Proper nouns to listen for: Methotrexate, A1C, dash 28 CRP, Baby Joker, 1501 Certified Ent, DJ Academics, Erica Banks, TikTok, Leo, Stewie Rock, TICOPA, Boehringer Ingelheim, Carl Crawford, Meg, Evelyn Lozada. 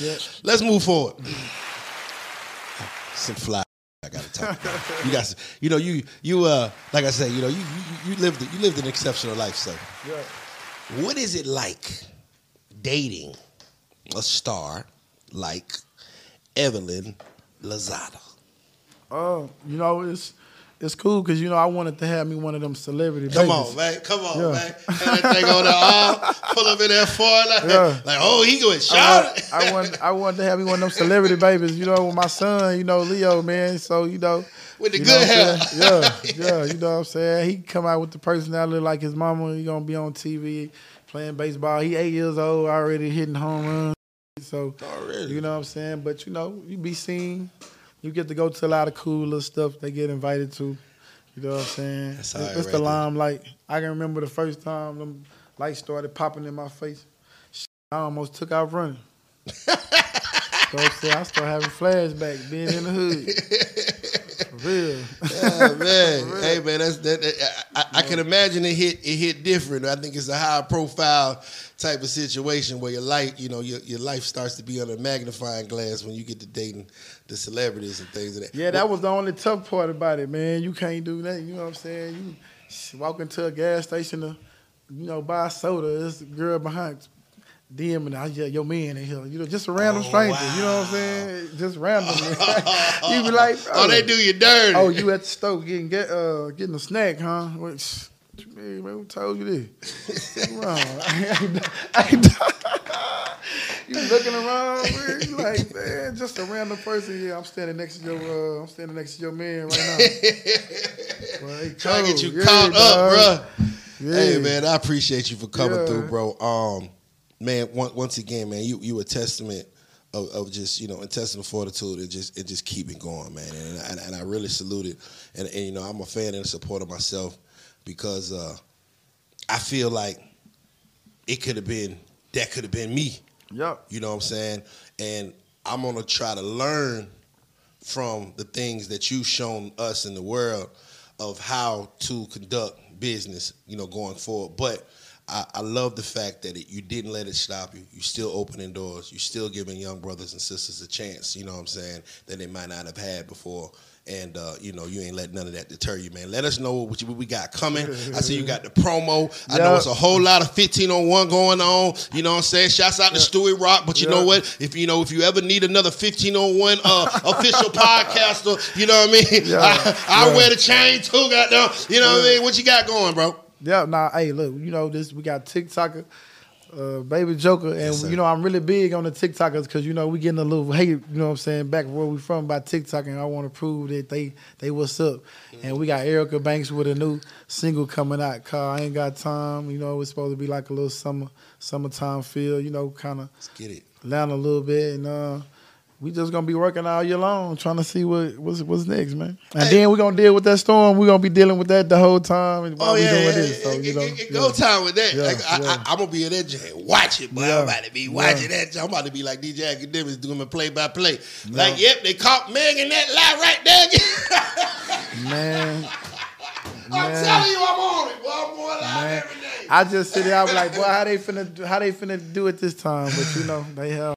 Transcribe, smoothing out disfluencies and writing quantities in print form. Yeah. Let's move forward. Some fly I gotta talk about. You guys, you know, you like I said, you know, you lived an exceptional life, so. Yeah. What is it like dating a star like Evelyn Lozada? You know, it's cool because, you know, I wanted to have me one of them celebrity babies. Come on, man. Come on, yeah. Man. Had that thing on the arm, pull up in that foreign, like, oh, he going shout. I wanted to have me one of them celebrity babies, you know, with my son, you know, Leo, man. So, you know. With the good hair. Yeah, you know what I'm saying? He can come out with the personality like his mama. He going to be on TV playing baseball. He 8 years old, already hitting home runs. So, you know what I'm saying? But, you know, you be seen. You get to go to a lot of cool little stuff they get invited to. You know what I'm saying? That's all right, it's the limelight. I can remember the first time them lights started popping in my face. I almost took out running. So I start having flashbacks, being in the hood. For real. Yeah, man. For real. Hey, man, I can imagine it hit different. I think it's a high profile type of situation where your life, you know, your life starts to be under a magnifying glass when you get to dating the celebrities and things like that. Yeah, that was the only tough part about it, man. You can't do that. You know what I'm saying? You walk into a gas station to, you know, buy a soda. This girl behind DMing, your man in here. You know, just a random stranger. Wow. You know what I'm saying? Just random. You be like, oh, they do you dirty. Oh, you at the store getting a snack, huh? Which, man, who told you this? What's wrong? You looking around, man. You like, man, just a random person. Yeah, I'm standing next to your man right now. Well, trying to get you caught up, bro. Yeah. Hey, man, I appreciate you for coming through, bro. Man, once again, man, you a testament of just, you know, intestinal fortitude and just keeping going, man. And I really salute it. And you know, I'm a fan and a supporter myself because I feel like that could have been me. Yeah. You know what I'm saying? And I'm going to try to learn from the things that you've shown us in the world of how to conduct business, you know, going forward. But I love the fact that you didn't let it stop you. You're still opening doors. You're still giving young brothers and sisters a chance, you know what I'm saying, that they might not have had before. And, you know, you ain't let none of that deter you, man. Let us know what we got coming. I see you got the promo. Yep. I know it's a whole lot of 1501 going on. You know what I'm saying? Shouts out to Stewie Rock. But you know what? If you ever need another 1501 official podcaster, you know what I mean? Yeah. I wear the chain too, goddamn. You know what I mean? What you got going, bro? Yeah, nah, hey, look, you know, we got TikToker, Baby Joker, and, you know, I'm really big on the TikTokers because, you know, we getting a little hate, you know what I'm saying, back where we from by TikTok, and I want to prove that they what's up. Mm-hmm. And we got Erica Banks with a new single coming out, Carl, I Ain't Got Time. You know, it's supposed to be like a little summertime feel, you know, kind of down a little bit, and we just gonna be working all year long, trying to see what's next, man. And then we're gonna deal with that storm. We're gonna be dealing with that the whole time. And while we doing this, so you know, go time with that. Yeah, like I'm gonna be in that jam, watch it, boy. I'm about to be watching that. I'm about to be like DJ Academics doing a play by play. Yeah. Like, yep, they caught Meg in that lie right there. Man. I'm telling you, I'm on it. Boy, I'm on live every day. I just sit there. I'm like, boy, how they finna do it this time? But you know, they help.